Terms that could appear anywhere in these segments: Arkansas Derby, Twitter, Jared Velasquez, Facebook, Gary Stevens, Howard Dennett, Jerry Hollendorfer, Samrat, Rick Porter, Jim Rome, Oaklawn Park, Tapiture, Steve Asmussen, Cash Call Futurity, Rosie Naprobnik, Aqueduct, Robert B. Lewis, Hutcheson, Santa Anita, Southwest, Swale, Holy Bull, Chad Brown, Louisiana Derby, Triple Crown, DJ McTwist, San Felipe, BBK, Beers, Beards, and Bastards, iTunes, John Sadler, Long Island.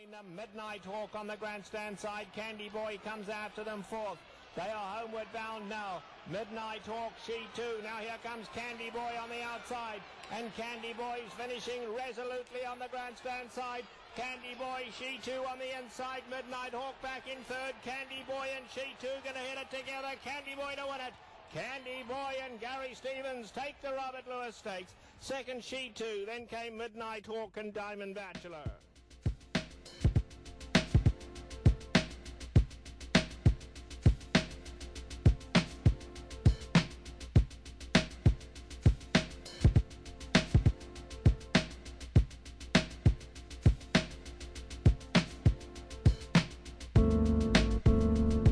Lane, the Midnight Hawk on the grandstand side. Candy Boy comes after them fourth. They are homeward bound now. Midnight Hawk, she too. Now here comes Candy Boy on the outside. And Candy Boy is finishing resolutely on the grandstand side. Candy Boy, she too on the inside. Midnight Hawk back in third. Candy Boy and she too going to hit it together. Candy Boy to win it. Candy Boy and Gary Stevens take the Robert Lewis Stakes. Second, she too. Then came Midnight Hawk and Diamond Bachelor.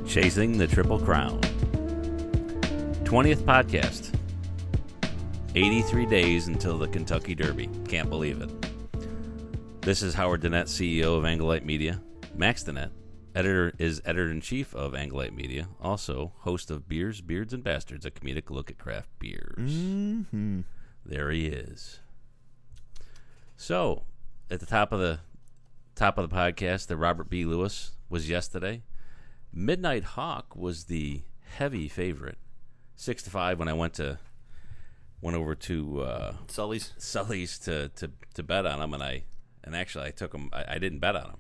Chasing the Triple Crown. 20th podcast. 83 days until the Kentucky Derby. Can't believe it. This is Howard Dennett, CEO of Angle Light Media. Max Dennett is editor-in-chief of Angle Light Media. Also, host of Beers, Beards, and Bastards, a comedic look at craft beers. Mm-hmm. There he is. So, at the top of the podcast, the Robert B. Lewis was yesterday. Midnight Hawk was the heavy favorite, 6-5. When I went over to Sully's to bet on him, and actually I took him. I didn't bet on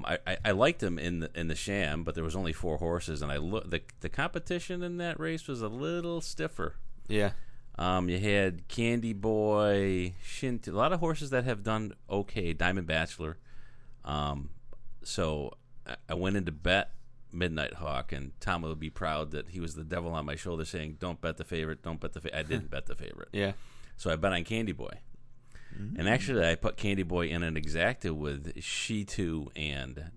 him. I liked him in the sham, but there was only four horses, and I look the competition in that race was a little stiffer. Yeah. You had Candy Boy, Shinty, a lot of horses that have done okay. Diamond Bachelor. So I went in to bet Midnight Hawk, and Tom will be proud that he was the devil on my shoulder saying, don't bet the favorite, don't bet the favorite. I didn't bet the favorite. Yeah. So I bet on Candy Boy. Mm-hmm. And actually, I put Candy Boy in an exacta with She Too and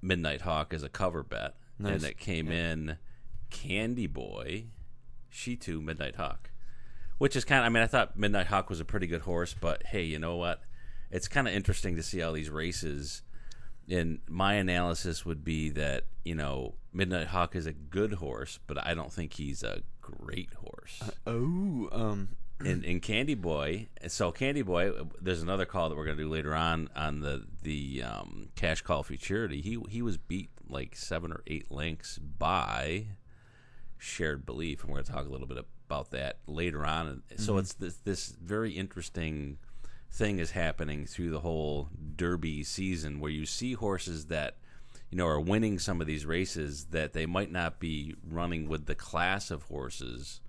Midnight Hawk as a cover bet. Nice. And it came in Candy Boy, She Too, Midnight Hawk. Which is kind of, I thought Midnight Hawk was a pretty good horse, but hey, you know what? It's kind of interesting to see how these races. And my analysis would be that, Midnight Hawk is a good horse, but I don't think he's a great horse. And Candy Boy, so Candy Boy, there's another call that we're going to do later on the Cash Call Futurity. He was beat like 7 or 8 lengths by Shared Belief, and we're going to talk a little bit about that later on. And so it's this very interesting thing is happening through the whole Derby season where you see horses that are winning some of these races that they might not be running with the class of horses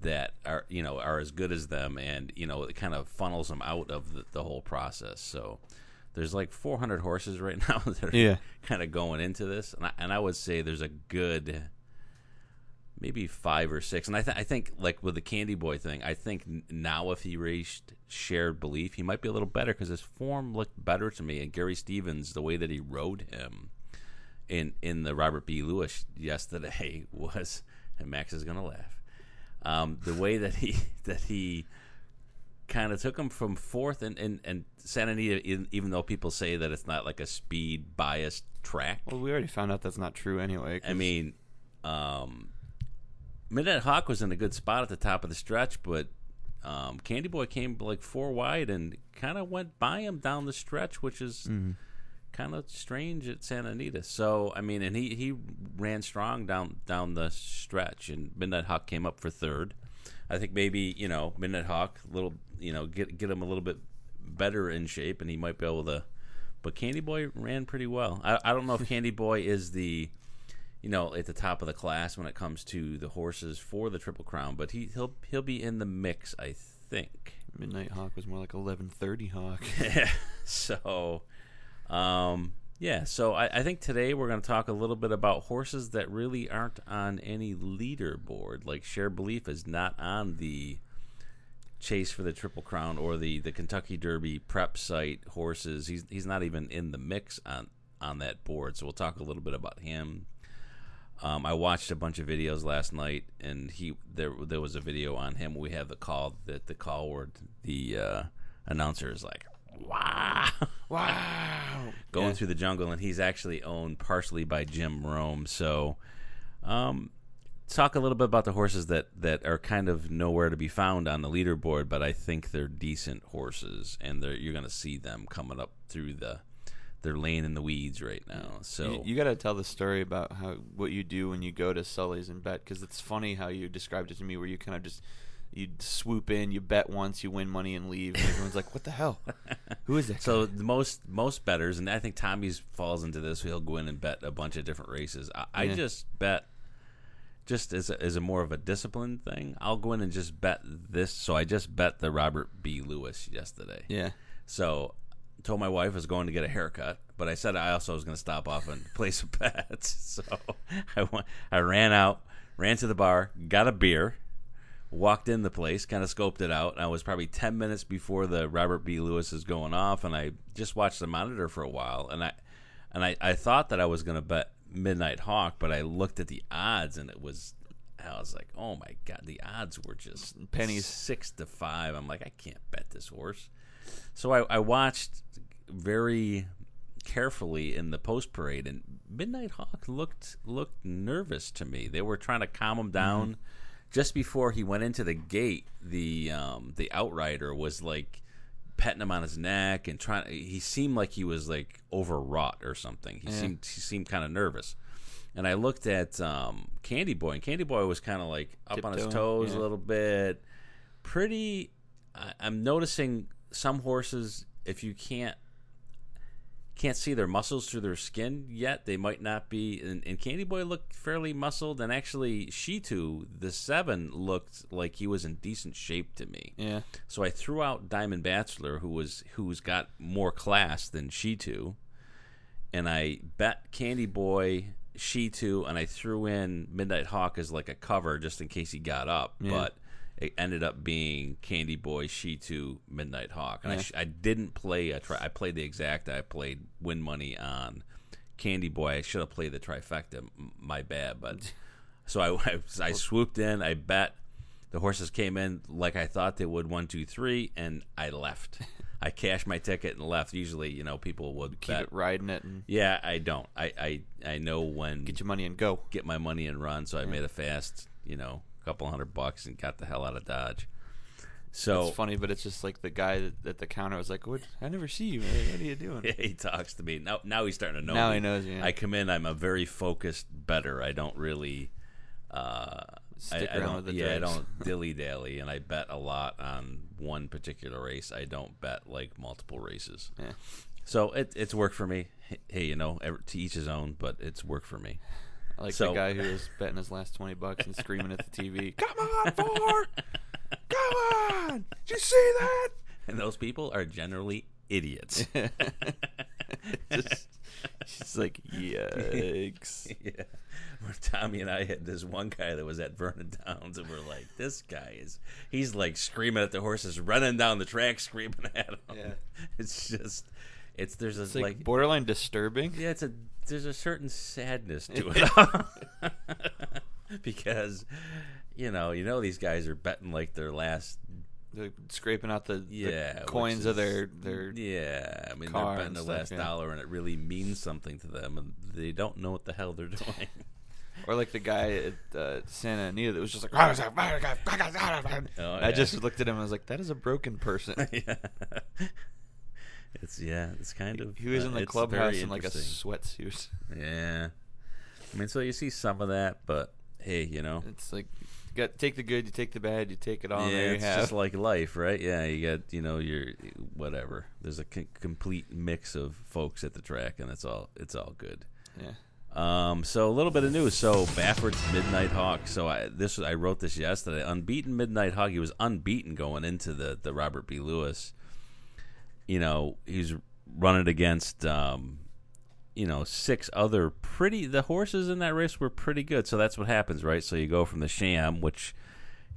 that are as good as them, and it kind of funnels them out of the whole process. So there's like 400 horses right now that are kind of going into this, and I would say there's a good maybe 5 or 6, and I think like with the Candy Boy thing, I think now if he raced Shared Belief, he might be a little better because his form looked better to me. And Gary Stevens, the way that he rode him in the Robert B. Lewis yesterday was, and Max is gonna laugh, the way that he kind of took him from fourth and Santa Anita, even though people say that it's not like a speed biased track. Well, we already found out that's not true anyway. Midnight Hawk was in a good spot at the top of the stretch, but Candy Boy came like 4 wide and kind of went by him down the stretch, which is kind of strange at Santa Anita. So, and he ran strong down the stretch, and Midnight Hawk came up for third. I think maybe, Midnight Hawk, little, get him a little bit better in shape, and he might be able to. But Candy Boy ran pretty well. I don't know if Candy Boy is the at the top of the class when it comes to the horses for the Triple Crown, but he'll be in the mix, I think. Midnight Hawk was more like 11:30 Hawk. So, so I think today we're going to talk a little bit about horses that really aren't on any leaderboard. Like Shared Belief is not on the Chase for the Triple Crown or the Kentucky Derby prep site horses. He's not even in the mix on that board. So we'll talk a little bit about him. I watched a bunch of videos last night, and there was a video on him. We have the call that the announcer is like, wow, going through the jungle, and he's actually owned partially by Jim Rome. So, talk a little bit about the horses that are kind of nowhere to be found on the leaderboard, but I think they're decent horses, and you're going to see them coming up through they're laying in the weeds right now. So you got to tell the story about what you do when you go to Sully's and bet, because it's funny how you described it to me, where you kind of just you swoop in, you bet once, you win money and leave. And everyone's like, "What the hell? Who is that?" So the most bettors, and I think Tommy's falls into this. He'll go in and bet a bunch of different races. I just bet. Just as a more of a disciplined thing, I'll go in and just bet this. So I just bet the Robert B. Lewis yesterday. Yeah. So told my wife I was going to get a haircut, but I said I also was going to stop off and play some bets. So I ran to the bar, got a beer, walked in the place, kind of scoped it out. I was probably 10 minutes before the Robert B. Lewis is going off, and I just watched the monitor for a while, and I thought that I was going to bet Midnight Hawk, but I looked at the odds, and I was like, oh my god, the odds were just pennies, 6-5. I'm like, I can't bet this horse. So I watched very carefully in the post parade, and Midnight Hawk looked nervous to me. They were trying to calm him down. Mm-hmm. Just before he went into the gate, the outrider was like petting him on his neck and trying. He seemed like he was like overwrought or something. He seemed kind of nervous. And I looked at Candy Boy, and Candy Boy was kind of like up on his toes a little bit. Pretty. I'm noticing some horses, if you can't see their muscles through their skin yet, they might not be. And Candy Boy looked fairly muscled, and actually Shitu, the 7, looked like he was in decent shape to me. Yeah. So I threw out Diamond Bachelor, who's got more class than Shitu, and I bet Candy Boy, Shitu, and I threw in Midnight Hawk as like a cover just in case he got up. Yeah. But it ended up being Candy Boy, Shitu, Midnight Hawk. And yeah. I didn't play a I played the exact. I played win money on Candy Boy. I should have played the trifecta. My bad. But so I swooped in. I bet. The horses came in like I thought they would, 1, 2, 3, and I left. I cashed my ticket and left. Usually, people would keep it riding it. And yeah, I don't. I know when. Get your money and go. Get my money and run. So I made a fast, couple $100 and got the hell out of Dodge. So it's funny, but it's just like the guy at the counter was like, "What? I never see you. What are you doing?" Yeah, he talks to me now. He's starting to know. Now me. He knows. Yeah. I come in. I'm a very focused bettor. I don't really stick around with the I don't dilly dally, and I bet a lot on one particular race. I don't bet like multiple races. Yeah. So it's worked for me. Hey, to each his own, but it's worked for me. I like the guy who was betting his last $20 and screaming at the TV, "Come on, Ford! Come on! Did you see that?" And those people are generally idiots. She's like, yikes. Yeah. Where Tommy and I had this one guy that was at Vernon Downs, and we're like, this guy he's like screaming at the horses, running down the track, screaming at them. Yeah. It's just, it's like borderline disturbing. Yeah, there's a certain sadness to it. Because, these guys are betting like their last. They're scraping out the coins of their yeah. I mean, they're betting the last dollar, and it really means something to them, and they don't know what the hell they're doing. Or like the guy at Santa Anita that was just like, I just looked at him and I was like, that is a broken person. Yeah. It's kind of. He was in the clubhouse in like a sweatsuit. Yeah, I mean, so you see some of that, but hey, it's like you got to take the good, you take the bad, you take it all. Yeah, there it's just like life, right? Yeah, you got your whatever. There's a complete mix of folks at the track, and that's all. It's all good. Yeah. So a little bit of news. So Baffert's Midnight Hawk. So I wrote this yesterday. Unbeaten Midnight Hawk. He was unbeaten going into the Robert B. Lewis. He's running against, 6 other the horses in that race were pretty good. So that's what happens, right? So you go from the Sham, which,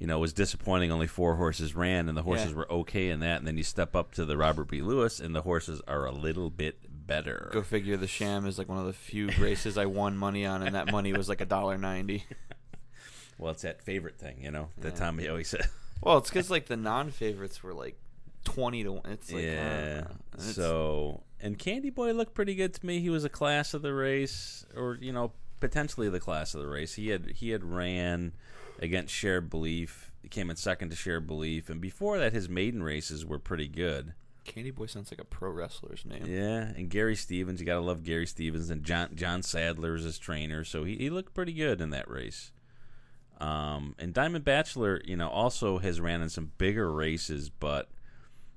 was disappointing. Only 4 horses ran, and the horses were okay in that. And then you step up to the Robert B. Lewis, and the horses are a little bit better. Go figure. The Sham is like one of the few races I won money on, and that money was like $1.90. Well, it's that favorite thing, that Tommy always said. Well, it's because like the non-favorites were like 20 to 1. It's like, yeah. And Candy Boy looked pretty good to me. He was a class of the race, or potentially the class of the race. He had ran against Shared Belief. He came in second to Shared Belief, and before that, his maiden races were pretty good. Candy Boy sounds like a pro wrestler's name. Yeah, and Gary Stevens, you got to love Gary Stevens, and John Sadler is his trainer, so he looked pretty good in that race. And Diamond Bachelor, you know, also has ran in some bigger races, but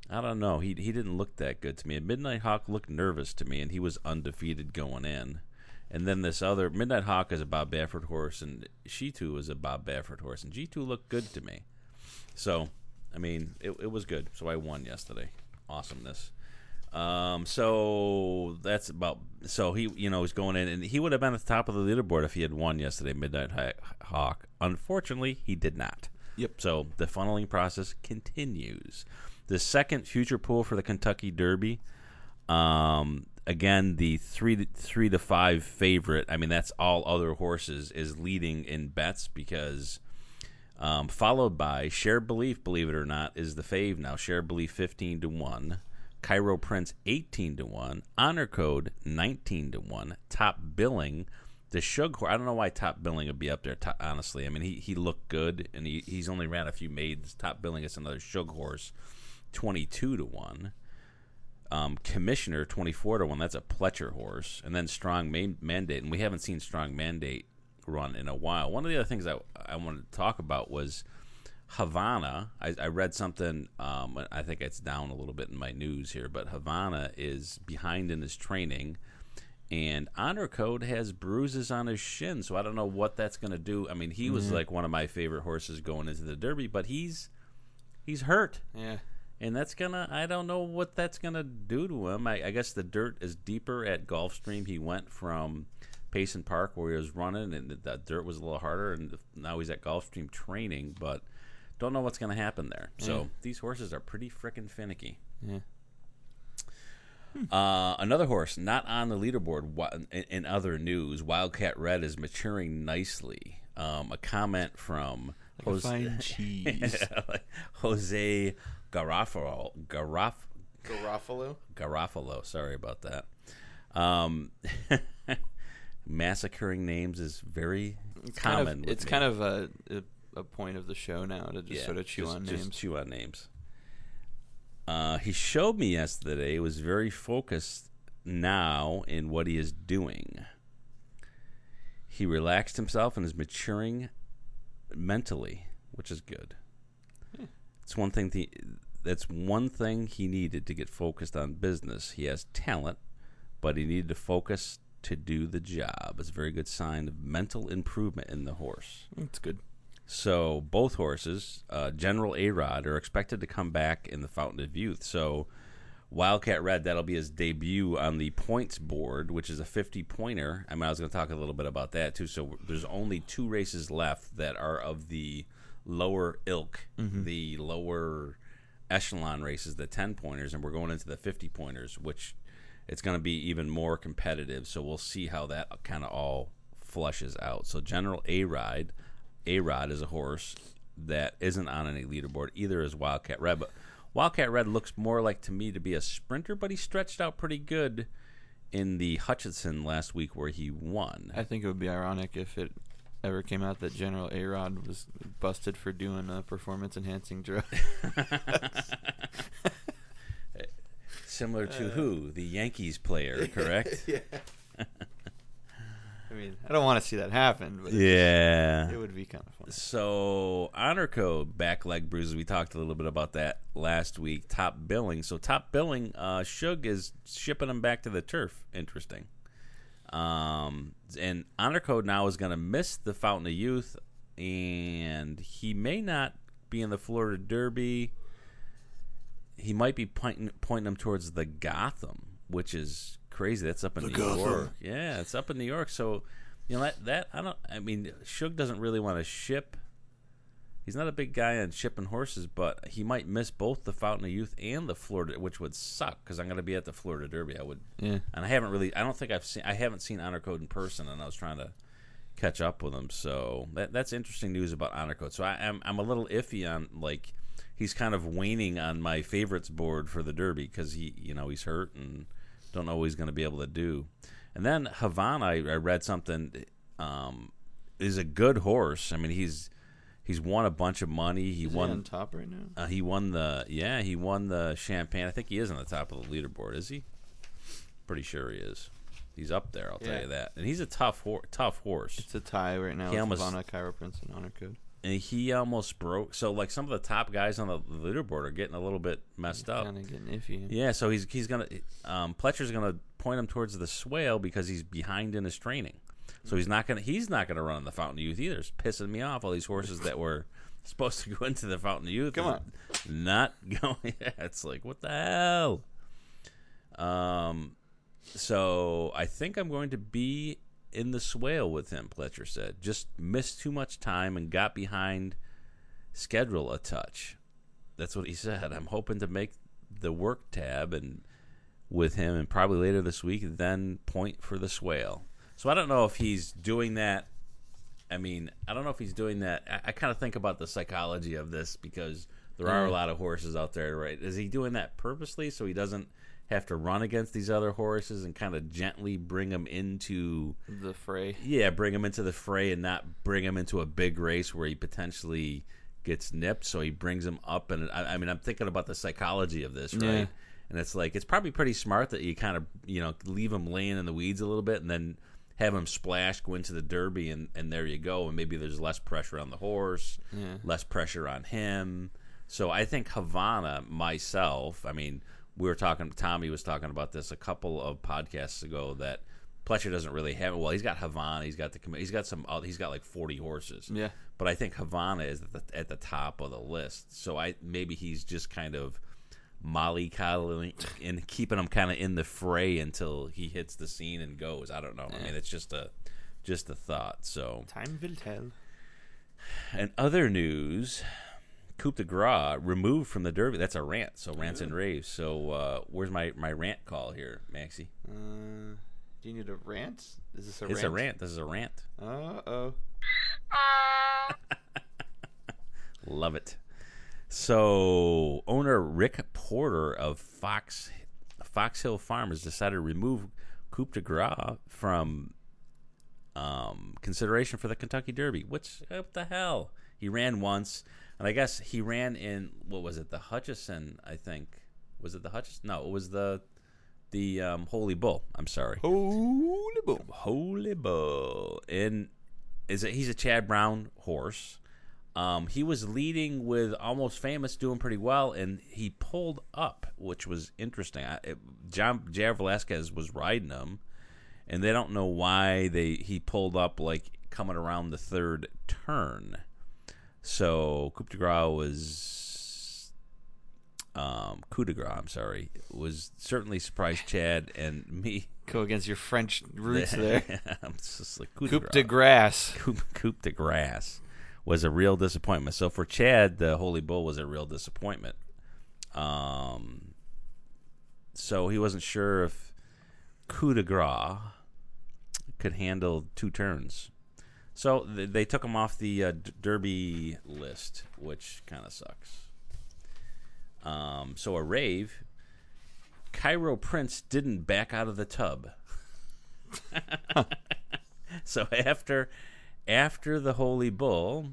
I don't know, he didn't look that good to me. And Midnight Hawk looked nervous to me, and he was undefeated going in. And then this other, Midnight Hawk is a Bob Baffert horse, and She2 is a Bob Baffert horse, and G2 looked good to me. So, I mean, it was good, so I won yesterday. Awesomeness. So he, you know, was going in, and he would have been at the top of the leaderboard if he had won yesterday, Midnight Hawk. Unfortunately, he did not. Yep. So the funneling process continues. The second future pool for the Kentucky Derby. Again, the three to five favorite. I mean, that's all other horses is leading in bets because. Followed by Shared Belief, believe it or not, is the fave now. Shared Belief 15-1, Cairo Prince 18-1, Honor Code 19-1, Top Billing, the Shug horse. I don't know why Top Billing would be up there. Honestly, I mean he looked good, and he's only ran a few maidens. Top Billing is another Shug horse, 22-1. Commissioner 24-1. That's a Pletcher horse, and then Strong Mandate, and we haven't seen Strong Mandate run in a while. One of the other things I wanted to talk about was Havana. I read something, I think it's down a little bit in my news here, but Havana is behind in his training, and Honor Code has bruises on his shin, so I don't know what that's going to do. I mean, he was like one of my favorite horses going into the Derby, but he's hurt. Yeah. And that's I don't know what that's going to do to him. I guess the dirt is deeper at Gulfstream. He went from Payson Park, where he was running, and that dirt was a little harder, and now he's at Gulfstream training, but don't know what's going to happen there. Yeah. So these horses are pretty freaking finicky. Yeah. Another horse not on the leaderboard. In other news, Wildcat Red is maturing nicely. A comment from Jose Garofalo. Sorry about that. Massacring names is very common. It's kind of a point of the show now to just sort of chew on names. Just chew on names. He showed me yesterday. He was very focused now in what he is doing. He relaxed himself and is maturing mentally, which is good. Yeah. That's one thing he needed to get focused on business. He has talent, but he needed to focus to do the job. It's a very good sign of mental improvement in the horse. That's good. So both horses, General A-Rod, are expected to come back in the Fountain of Youth. So Wildcat Red, that'll be his debut on the points board, which is a 50-pointer. I mean, I was going to talk a little bit about that too. So there's only two races left that are of the lower ilk, the lower echelon races, the 10-pointers, and we're going into the 50-pointers, which it's going to be even more competitive, so we'll see how that kind of all flushes out. So General A-Rod is a horse that isn't on any leaderboard. Either is Wildcat Red. But Wildcat Red looks more like, to me, to be a sprinter, but he stretched out pretty good in the Hutcheson last week where he won. I think it would be ironic if it ever came out that General A-Rod was busted for doing a performance-enhancing drug. Similar to who? The Yankees player, correct? Yeah. I mean, I don't want to see that happen, but it would be kind of fun. So, Honor Code, back leg bruises. We talked a little bit about that last week. Top Billing. So, Top Billing, Shug is shipping him back to the turf. Interesting. And Honor Code now is going to miss the Fountain of Youth, and he may not be in the Florida Derby. He might be pointing them towards the Gotham, which is crazy. That's up in New York. Yeah, it's up in New York. So, you know, that I don't. I mean, Shug doesn't really want to ship. He's not a big guy on shipping horses, but he might miss both the Fountain of Youth and the Florida, which would suck because I'm going to be at the Florida Derby. And I haven't really. I haven't seen Honor Code in person, and I was trying to catch up with him. So that's interesting news about Honor Code. So I'm a little iffy on . He's kind of waning on my favorites board for the Derby because he's hurt and don't know what he's going to be able to do. And then Havana, I read something Is a good horse. I mean, he's won a bunch of money. Is he on top right now? He won the Champagne. I think he is on the top of the leaderboard. Is he? Pretty sure he is. He's up there. I'll tell you that. And he's a tough horse. It's a tie right now. He almost Ivana, Kyra Prince, and Honor Code. And he almost broke. So, like, some of the top guys on the leaderboard are getting a little bit messed up. Kind of getting iffy. Yeah, so he's going to Pletcher's going to point him towards the Swale because he's behind in his training. So he's not going to run in the Fountain of Youth either. It's pissing me off, all these horses that were supposed to go into the Fountain of Youth. Come on. Not going. Yeah, it's like, what the hell? So I think I'm going to be in the Swale with him, Pletcher said. Just missed too much time and got behind schedule a touch. That's what he said. I'm hoping to make the work tab and with him, and probably later this week, then point for the Swale. So I don't know if he's doing that. I mean, I don't know if he's doing that. I kind of think about the psychology of this because there are a lot of horses out there, right? Is he doing that purposely so he doesn't have to run against these other horses and kind of gently bring them into the fray? Yeah, bring them into the fray and not bring them into a big race where he potentially gets nipped. So he brings them up. And I mean, I'm thinking about the psychology of this, right? Yeah. And it's like, it's probably pretty smart that you kind of, leave them laying in the weeds a little bit and then have them splash, go into the Derby, and there you go. And maybe there's less pressure on the horse, less pressure on him. So I think Havana, myself, I mean, Tommy was talking about this a couple of podcasts ago that Pletcher doesn't really have. Well, he's got Havana, he's got like 40 horses. Yeah. But I think Havana is at the top of the list. So maybe he's just kind of mollycoddling and keeping him kind of in the fray until he hits the scene and goes. I don't know. Yeah. I mean, it's just a thought. So time will tell. And other news. Coupe de Gras removed from the Derby. That's a rant. So rants and raves. So where's my rant call here, Maxie? Do you need a rant? Is this a rant? It's a rant. This is a rant. Uh-oh. Love it. So owner Rick Porter of Fox Hill Farm has decided to remove Coupe de Gras from consideration for the Kentucky Derby. What the hell? He ran once. And I guess he ran in, what was it, the Hutcheson, I think. Was it the Hutcheson? No, it was the Holy Bull. I'm sorry. Holy Bull. And he's a Chad Brown horse. He was leading with Almost Famous, doing pretty well, and he pulled up, which was interesting. Jared Velasquez was riding him, and they don't know why he pulled up, like, coming around the third turn. So Coup de Gras was certainly surprised Chad and me. Go against your French roots there. I'm just like, Coup de Gras was a real disappointment. So for Chad, the Holy Bull was a real disappointment. So he wasn't sure if Coup de Gras could handle two turns. So they took him off the Derby list, which kind of sucks. So a rave, Cairo Prince didn't back out of the tub. So after the Holy Bull,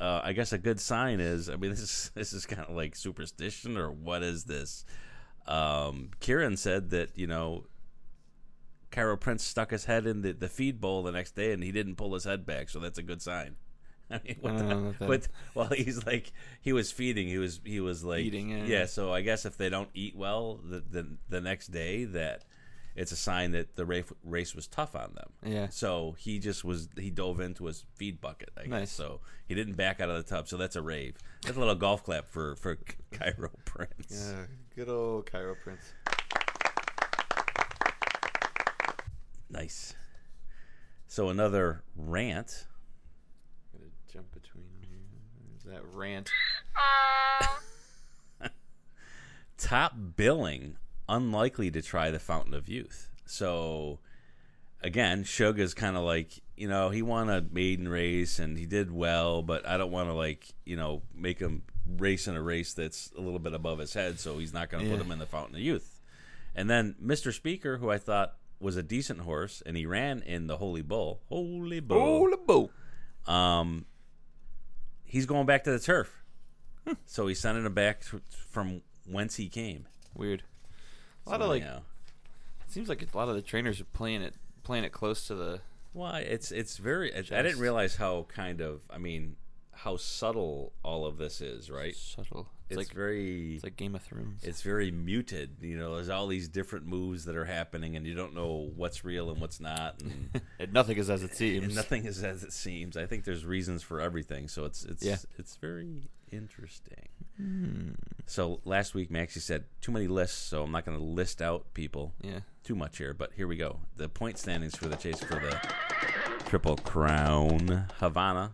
I guess a good sign is, I mean, this is kind of like superstition or what is this? Kieran said that, Cairo Prince stuck his head in the feed bowl the next day, and he didn't pull his head back, so that's a good sign. I mean, he's like, he was feeding, he was like eating, yeah. So I guess if they don't eat well the next day, that it's a sign that the race was tough on them. Yeah. So he dove into his feed bucket, I guess. Nice. So he didn't back out of the tub. So that's a rave. That's a little golf clap for Cairo Prince. Yeah, good old Cairo Prince. Nice. So another rant. I'm going to jump between here. There's that rant. Top billing, unlikely to try the Fountain of Youth. So, again, Suga's kind of like, he won a maiden race and he did well, but I don't want to, make him race in a race that's a little bit above his head, so he's not going to put him in the Fountain of Youth. And then Mr. Speaker, who I thought was a decent horse, and he ran in the Holy Bull. Holy Bull. Holy Bull. He's going back to the turf. So he's sending him back from whence he came. Weird. A lot of like, it seems like a lot of the trainers are playing it close to the. Well, it's very. I didn't realize how kind of. I mean, how subtle all of this is, right? Subtle. It's like very. It's like Game of Thrones. It's very muted. You know, there's all these different moves that are happening, and you don't know what's real and what's not. And nothing is as it seems. And nothing is as it seems. I think there's reasons for everything, so it's very interesting. Hmm. So last week, Maxie said too many lists, so I'm not going to list out people. Yeah. Too much here, but here we go. The point standings for the chase for the Triple Crown: Havana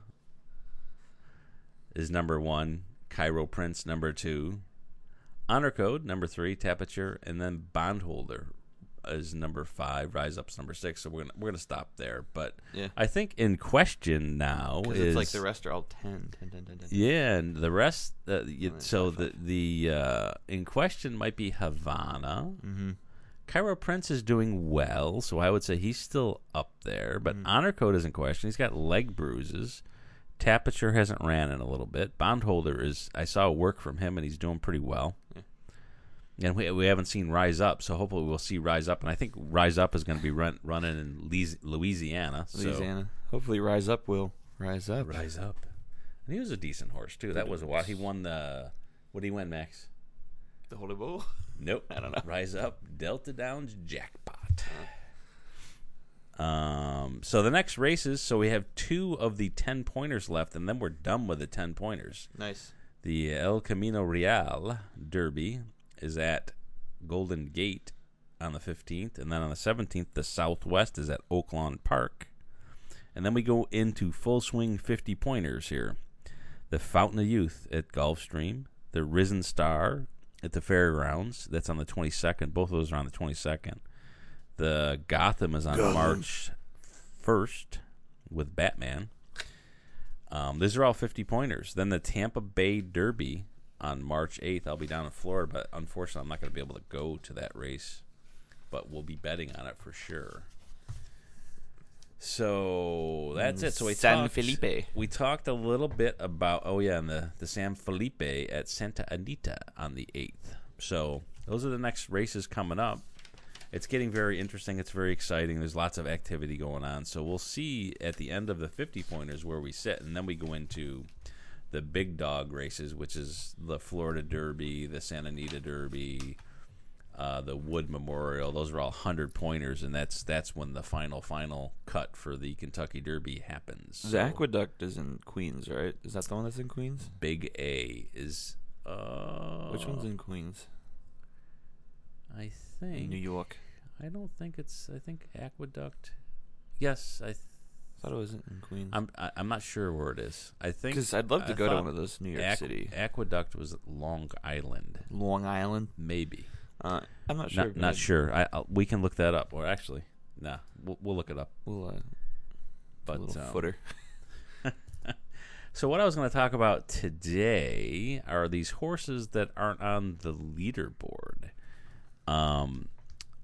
is number 1, Cairo Prince number 2, Honor Code number 3, Tapiture, and then Bondholder is number 5, Rise Up's number 6. So we're gonna stop there. But yeah. I think in question now is it's like the rest are all 10. Yeah, and the rest. So the in question might be Havana. Mm-hmm. Cairo Prince is doing well, so I would say he's still up there. But Honor Code is in question. He's got leg bruises. Tapiture hasn't ran in a little bit. Bondholder is. I saw work from him, and he's doing pretty well. Yeah. And we haven't seen Rise Up, so hopefully we'll see Rise Up. And I think Rise Up is going to be running in Louisiana. Louisiana. So. Hopefully Rise Up will rise up. Rise Up. And he was a decent horse, too. That was a while. He won the... What did he win, Max? The Holy Bull? Nope. I don't know. Rise Up, Delta Downs, Jackpot. So the next races, so we have 2 of the 10-pointers left, and then we're done with the 10-pointers. Nice. The El Camino Real Derby is at Golden Gate on the 15th, and then on the 17th, the Southwest is at Oaklawn Park. And then we go into full swing 50-pointers here. The Fountain of Youth at Gulfstream, the Risen Star at the Fairgrounds, that's on the 22nd. Both of those are on the 22nd. The Gotham is on March 1st with Batman. These are all 50-pointers. Then the Tampa Bay Derby on March 8th, I'll be down in Florida, but unfortunately I'm not going to be able to go to that race. But we'll be betting on it for sure. So that's it. So we talked a little bit about, and the San Felipe at Santa Anita on the 8th. So those are the next races coming up. It's getting very interesting. It's very exciting. There's lots of activity going on. So we'll see at the end of the 50-pointers where we sit, and then we go into the big dog races, which is the Florida Derby, the Santa Anita Derby, the Wood Memorial. Those are all 100-pointers, and that's when the final cut for the Kentucky Derby happens. The Aqueduct is in Queens, right? Is that the one that's in Queens? Big A is... which one's in Queens? I think... New York. I don't think it's... I think Aqueduct... Yes, I thought it was in Queens. I'm not sure where it is. I think because I'd love to go to one of those New York City. Aqueduct was Long Island. Long Island, maybe. I'm not sure. Not sure. We can look that up. Or actually, nah, we'll look it up. We'll. But a little footer. So what I was going to talk about today are these horses that aren't on the leaderboard.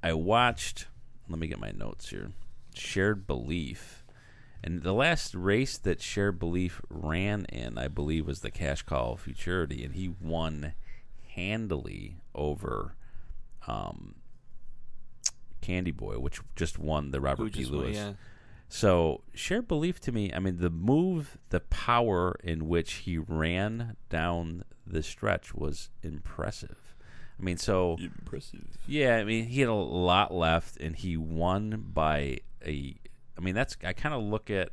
I watched. Let me get my notes here. Shared Belief. And the last race that Shared Belief ran in, I believe, was the Cash Call Futurity, and he won handily over Candy Boy, which just won the Robert B. Lewis. Yeah. So Shared Belief to me, I mean, the move, the power in which he ran down the stretch was impressive. I mean, so... Impressive. Yeah, I mean, he had a lot left, and he won by a... I mean, that's I kind of look at,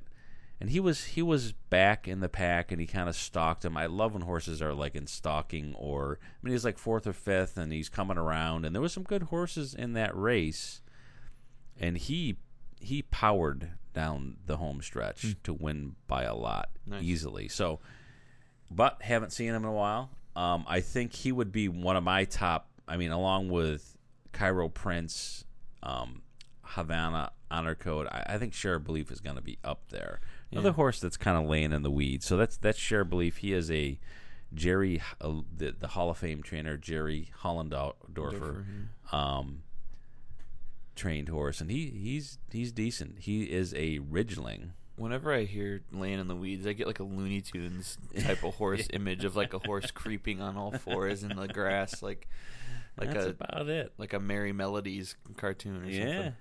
and he was back in the pack, and he kind of stalked him. I love when horses are like in stalking, or I mean, he's like 4th or 5th, and he's coming around. And there was some good horses in that race, and he powered down the home stretch to win by a lot easily. So, but haven't seen him in a while. I think he would be one of my top. I mean, along with Cairo Prince, Havana. Honor Code, I think Shared Belief is going to be up there. Another horse that's kind of laying in the weeds. So that's Shared Belief. He is a Jerry, the Hall of Fame trainer Jerry Hollendorfer. trained horse, and he's decent. He is a Ridgeling. Whenever I hear laying in the weeds, I get like a Looney Tunes type of horse image of like a horse creeping on all fours in the grass, like that's about it, like a Merry Melodies cartoon or something.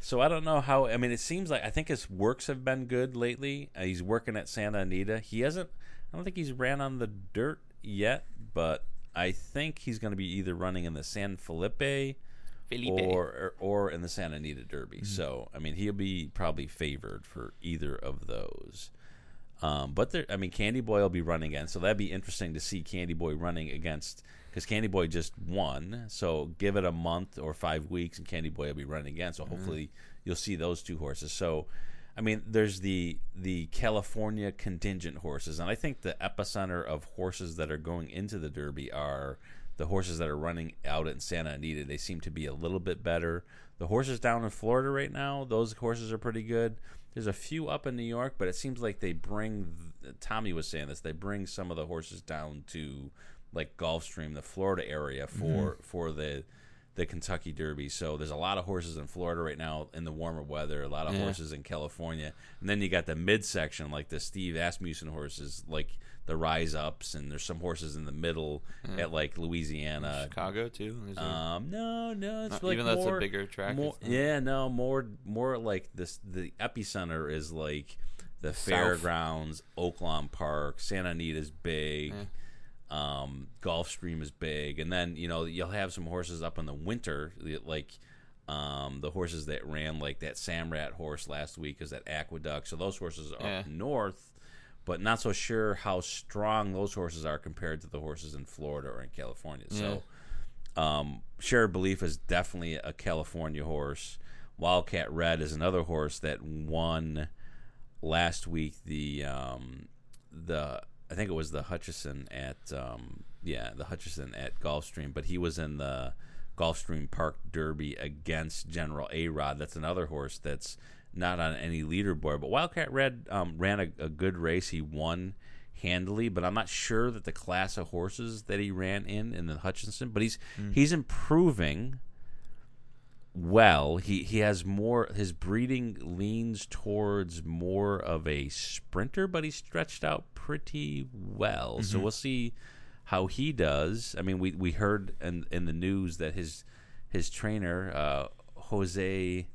So I don't know how. I mean, it seems like I think his works have been good lately. He's working at Santa Anita. He hasn't. I don't think he's ran on the dirt yet, but I think he's going to be either running in the San Felipe. Or in the Santa Anita Derby. Mm-hmm. So I mean, he'll be probably favored for either of those. But there, I mean, Candy Boy will be running again, so that'd be interesting to see Candy Boy running against, because Candy Boy just won. So give it a month or 5 weeks, and Candy Boy will be running again. So hopefully you'll see those two horses. So, I mean, there's the California contingent horses, and I think the epicenter of horses that are going into the Derby are the horses that are running out in Santa Anita. They seem to be a little bit better. The horses down in Florida right now, those horses are pretty good. There's a few up in New York, but it seems like they bring, Tommy was saying this, they bring some of the horses down to like Gulfstream, the Florida area for the Kentucky Derby. So there's a lot of horses in Florida right now in the warmer weather, a lot of horses in California. And then you got the midsection, like the Steve Asmussen horses, like the Rise Ups, and there's some horses in the middle at like Louisiana. Chicago too? Is no, it's not, like even though it's a bigger track. More like this, the epicenter is like the Fairgrounds, Oaklawn Park, Santa Anita's big. Yeah. Gulfstream is big, and then you'll have some horses up in the winter, like the horses that ran like that Samrat horse last week is that Aqueduct. So those horses are up north, but not so sure how strong those horses are compared to the horses in Florida or in California. So Shared Belief is definitely a California horse. Wildcat Red is another horse that won last week. I think it was the Hutcheson at Gulfstream, but he was in the Gulfstream Park Derby against General A-Rod. That's another horse that's not on any leaderboard. But Wildcat Red ran a good race. He won handily, but I'm not sure that the class of horses that he ran in the Hutcheson. But he's improving. Well, he has more, his breeding leans towards more of a sprinter, but he's stretched out pretty well. Mm-hmm. So we'll see how he does. I mean, we heard in the news that his trainer, Jose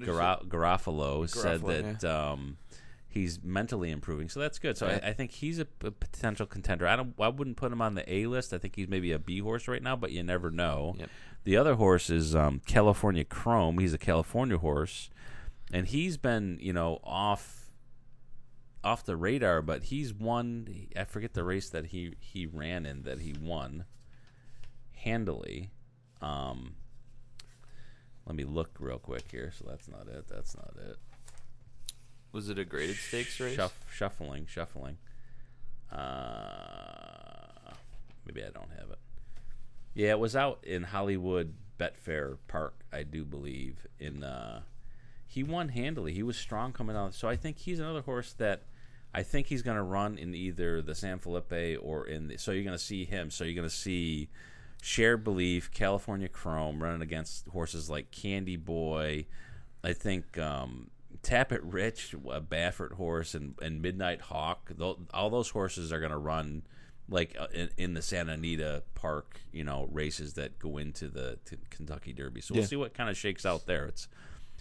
Garofalo, said that he's mentally improving. So that's good. So I think he's a potential contender. I wouldn't put him on the A list. I think he's maybe a B horse right now, but you never know. Yep. The other horse is California Chrome. He's a California horse, and he's been, off the radar, but he's won. I forget the race that he ran in that he won handily. Let me look real quick here. So that's not it. Was it a graded stakes race? Shuffling. Maybe I don't have it. Yeah, it was out in Hollywood Betfair Park, I do believe. He won handily. He was strong coming out. So I think he's another horse that I think he's going to run in either the San Felipe or in the – so you're going to see him. So you're going to see Shared Belief, California Chrome running against horses like Candy Boy. I think Tappet Rich, a Baffert horse, and Midnight Hawk. All those horses are going to run – like in the Santa Anita Park, races that go into the Kentucky Derby. So we'll see what kind of shakes out there.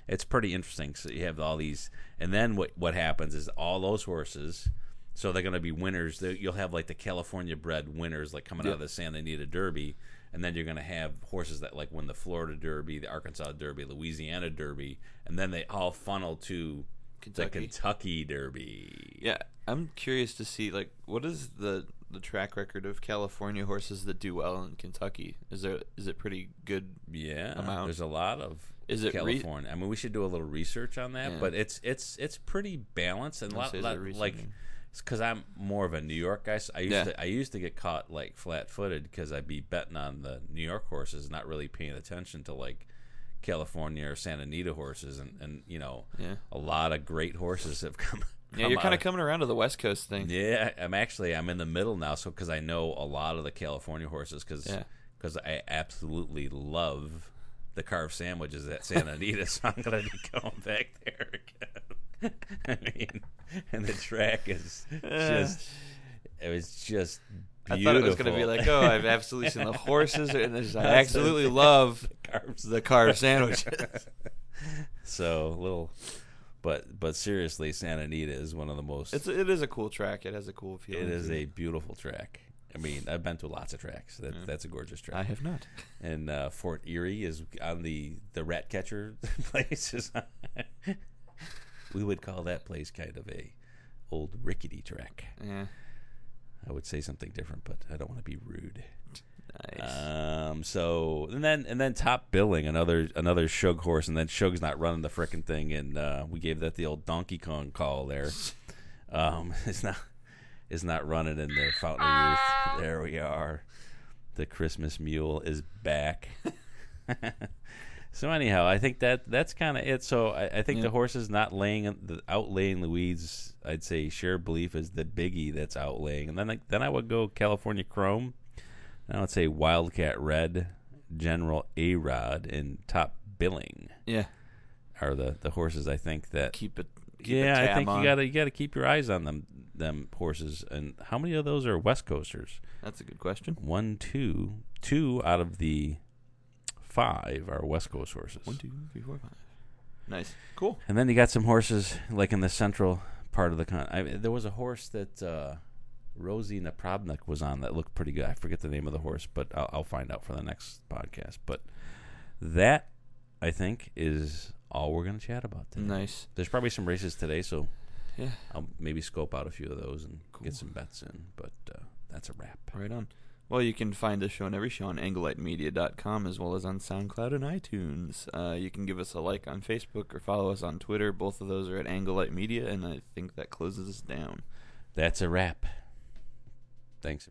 It's pretty interesting. So you have all these, and then what happens is all those horses, so they're going to be winners. You'll have like the California bred winners like coming out of the Santa Anita Derby, and then you're going to have horses that like win the Florida Derby, the Arkansas Derby, Louisiana Derby, and then they all funnel to Kentucky. The Kentucky Derby. Yeah, I'm curious to see like what is the track record of California horses that do well in Kentucky. Is it pretty good? Yeah, amount? There's a lot of California. I mean, we should do a little research on that, but it's pretty balanced and like because I'm more of a New York guy. So I used to get caught like flat footed because I'd be betting on the New York horses, not really paying attention to like California or Santa Anita horses, and a lot of great horses have come. Yeah, you're kind of coming around to the West Coast thing. Yeah, I'm in the middle now, so because I know a lot of the California horses, because I absolutely love the carved sandwiches at Santa Anita, so I'm going to be going back there again. I mean, and the track is just, it was just beautiful. I thought it was going to be like, oh, I've absolutely seen the horses, and I absolutely love the carved sandwiches. So little, but seriously, Santa Anita is one of the most. It is a cool track. It has a cool feel. It is a beautiful track. I mean, I've been to lots of tracks. That's a gorgeous track. I have not. And Fort Erie is on the rat catcher place. We would call that place kind of a old rickety track. Yeah. I would say something different, but I don't want to be rude. Nice. So and then Top Billing, another Shug horse, and then Shug's not running the frickin' thing, and we gave that the old Donkey Kong call there. It's not running in the Fountain of Youth. There we are. The Christmas Mule is back. So anyhow, I think that's kind of it. So I think the horse is not outlaying the weeds. I'd say Share Belief is the biggie that's outlaying, and then I would go California Chrome. And I would say Wildcat Red, General A-Rod, and Top Billing. Yeah, are the horses I think that keep it. I think you gotta keep your eyes on them horses. And how many of those are West Coasters? That's a good question. Two out of the 5 are West Coast horses. 1, 2, 3, 4, 5. Nice, cool. And then you got some horses like in the central part of the country. There was a horse that Rosie Naprobnik was on that looked pretty good. I forget the name of the horse, but I'll find out for the next podcast. But that I think is all we're going to chat about today. Nice. There's probably some races today, so yeah, I'll maybe scope out a few of those and get some bets in. But that's a wrap. Right on. Well, you can find this show and every show on anglelightmedia.com as well as on SoundCloud and iTunes. You can give us a like on Facebook or follow us on Twitter. Both of those are at Angle Light Media, and I think that closes us down. That's a wrap. Thanks.